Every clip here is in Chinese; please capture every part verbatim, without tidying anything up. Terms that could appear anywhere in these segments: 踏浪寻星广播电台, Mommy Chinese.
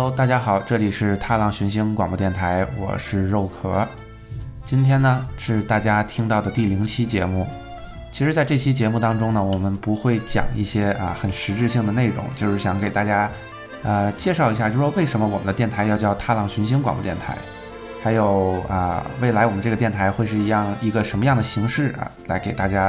Hello， 大家好，这里是踏浪寻星广播电台，我是肉壳。今天呢是大家听到的第零期节目。其实在这期节目当中呢，我们不会讲一些啊很实质性的内容，就是想给大家呃介绍一下，就是说为什么我们的电台要叫踏浪寻星广播电台，还有啊未来我们这个电台会是一样一个什么样的形式啊，来给大家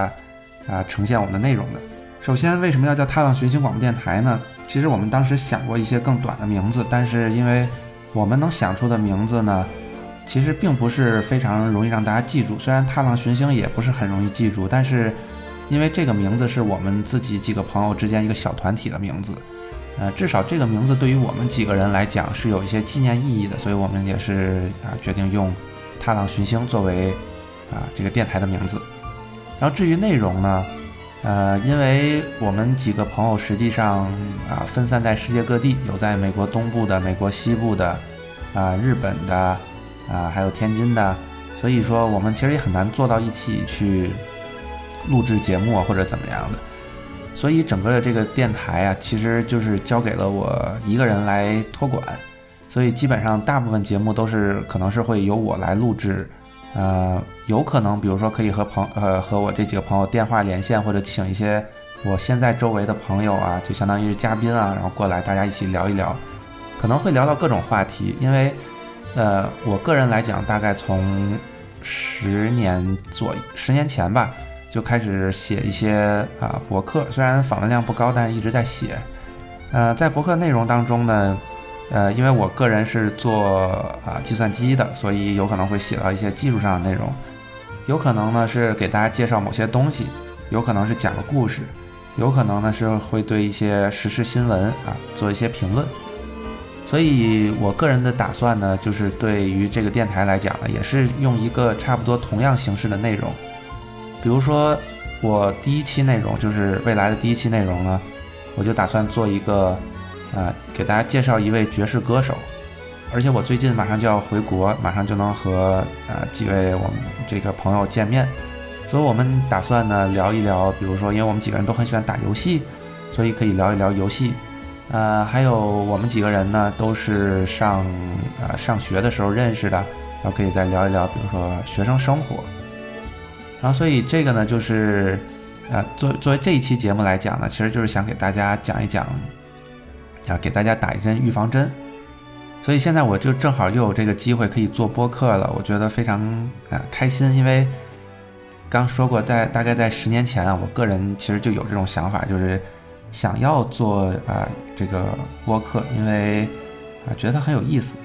啊、呃、呈现我们的内容的。首先为什么要叫踏浪寻星广播电台呢？其实我们当时想过一些更短的名字，但是因为我们能想出的名字呢，其实并不是非常容易让大家记住。虽然踏浪寻星也不是很容易记住，但是因为这个名字是我们自己几个朋友之间一个小团体的名字，呃，至少这个名字对于我们几个人来讲是有一些纪念意义的，所以我们也是啊决定用踏浪寻星作为啊这个电台的名字。然后至于内容呢，呃，因为我们几个朋友实际上啊分散在世界各地，有在美国东部的、美国西部的、啊日本的、啊还有天津的，所以说我们其实也很难做到一起去录制节目啊或者怎么样的。所以整个的这个电台啊，其实就是交给了我一个人来托管，所以基本上大部分节目都是可能是会由我来录制。呃，有可能，比如说可以和朋呃和我这几个朋友电话连线，或者请一些我现在周围的朋友啊，就相当于是嘉宾啊，然后过来大家一起聊一聊，可能会聊到各种话题。因为，呃，我个人来讲，大概从十年左十年前吧，就开始写一些啊、呃、博客，虽然访问量不高，但一直在写。呃，在博客内容当中呢。呃，因为我个人是做啊、呃、计算机的，所以有可能会写到一些技术上的内容，有可能呢是给大家介绍某些东西，有可能是讲个故事，有可能呢是会对一些时事新闻啊做一些评论。所以我个人的打算呢，就是对于这个电台来讲呢，也是用一个差不多同样形式的内容。比如说我第一期内容，就是未来的第一期内容呢，我就打算做一个呃，给大家介绍一位爵士歌手，而且我最近马上就要回国，马上就能和呃几位我们这个朋友见面，所以我们打算呢聊一聊，比如说因为我们几个人都很喜欢打游戏，所以可以聊一聊游戏，呃，还有我们几个人呢都是上呃上学的时候认识的，然后可以再聊一聊，比如说学生生活，然后所以这个呢就是呃作作为这一期节目来讲呢，其实就是想给大家讲一讲。要给大家打一针预防针，所以现在我就正好又有这个机会可以做播客了，我觉得非常啊、呃、开心。因为刚说过，在大概在十年前啊，我个人其实就有这种想法，就是想要做啊、呃、这个播客，因为啊、呃、觉得它很有意思。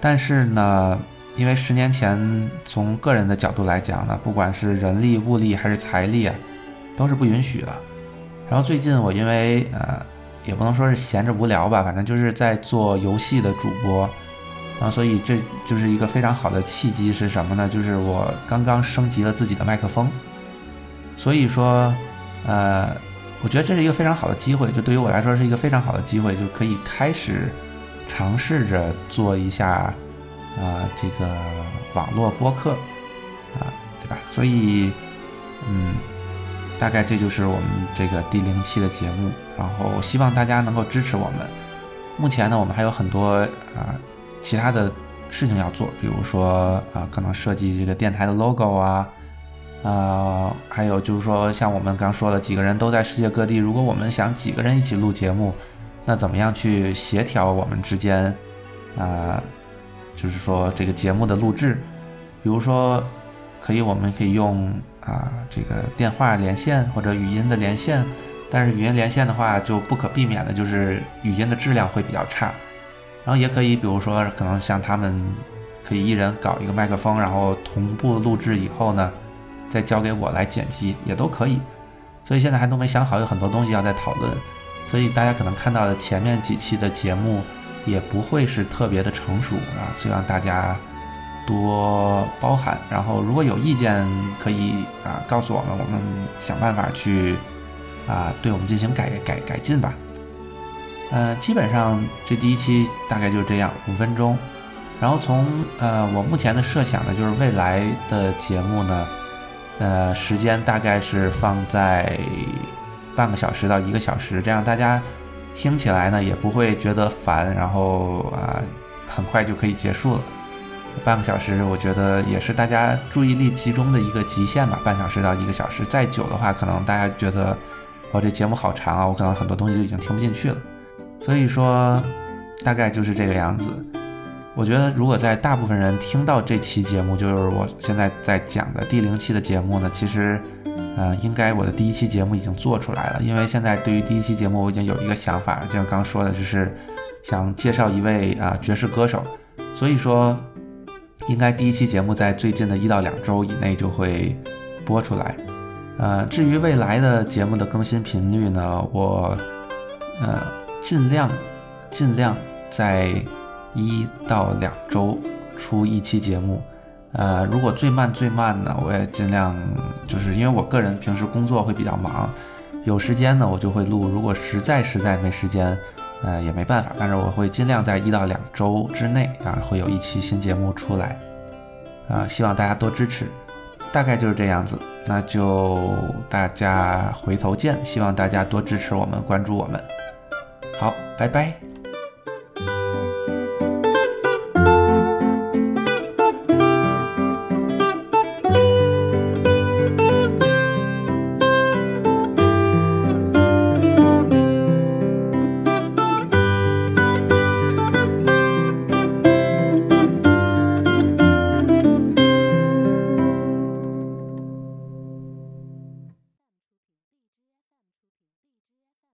但是呢，因为十年前从个人的角度来讲呢，不管是人力、物力还是财力啊，都是不允许的。然后最近我因为呃。也不能说是闲着无聊吧，反正就是在做游戏的主播，然后所以这就是一个非常好的契机。是什么呢？就是我刚刚升级了自己的麦克风，所以说呃，我觉得这是一个非常好的机会，就对于我来说是一个非常好的机会，就可以开始尝试着做一下呃这个网络播客啊、呃，对吧？所以嗯大概这就是我们这个第零期的节目，然后希望大家能够支持我们。目前呢，我们还有很多啊、呃、其他的事情要做，比如说啊、呃、可能设计这个电台的 logo 啊，呃还有就是说像我们刚说的几个人都在世界各地，如果我们想几个人一起录节目，那怎么样去协调我们之间啊、呃、就是说这个节目的录制，比如说可以我们可以用。啊，这个电话连线或者语音的连线，但是语音连线的话就不可避免的就是语音的质量会比较差。然后也可以比如说可能像他们可以一人搞一个麦克风，然后同步录制以后呢再交给我来剪辑也都可以。所以现在还都没想好，有很多东西要再讨论，所以大家可能看到的前面几期的节目也不会是特别的成熟啊，希望大家多包涵，然后如果有意见可以啊、呃、告诉我们，我们想办法去啊、呃、对我们进行改改改进吧。呃，基本上这第一期大概就是这样，五分钟。然后从呃我目前的设想呢，就是未来的节目呢，呃时间大概是放在半个小时到一个小时，这样大家听起来呢也不会觉得烦，然后啊、呃、很快就可以结束了。半个小时我觉得也是大家注意力集中的一个极限吧，半小时到一个小时，再久的话可能大家觉得我、哦、这节目好长啊，我可能很多东西就已经听不进去了。所以说大概就是这个样子。我觉得如果在大部分人听到这期节目，就是我现在在讲的第零期的节目呢，其实呃，应该我的第一期节目已经做出来了，因为现在对于第一期节目我已经有一个想法，就像刚说的，就是想介绍一位啊、呃、爵士歌手，所以说应该第一期节目在最近的一到两周以内就会播出来。呃，至于未来的节目的更新频率呢，我呃尽量尽量在一到两周出一期节目。呃，如果最慢最慢呢，我也尽量，就是因为我个人平时工作会比较忙，有时间呢我就会录，如果实在实在没时间，呃，也没办法，但是我会尽量在一到两周之内啊，会有一期新节目出来，啊，希望大家多支持，大概就是这样子，那就大家回头见，希望大家多支持我们，关注我们，好，拜拜。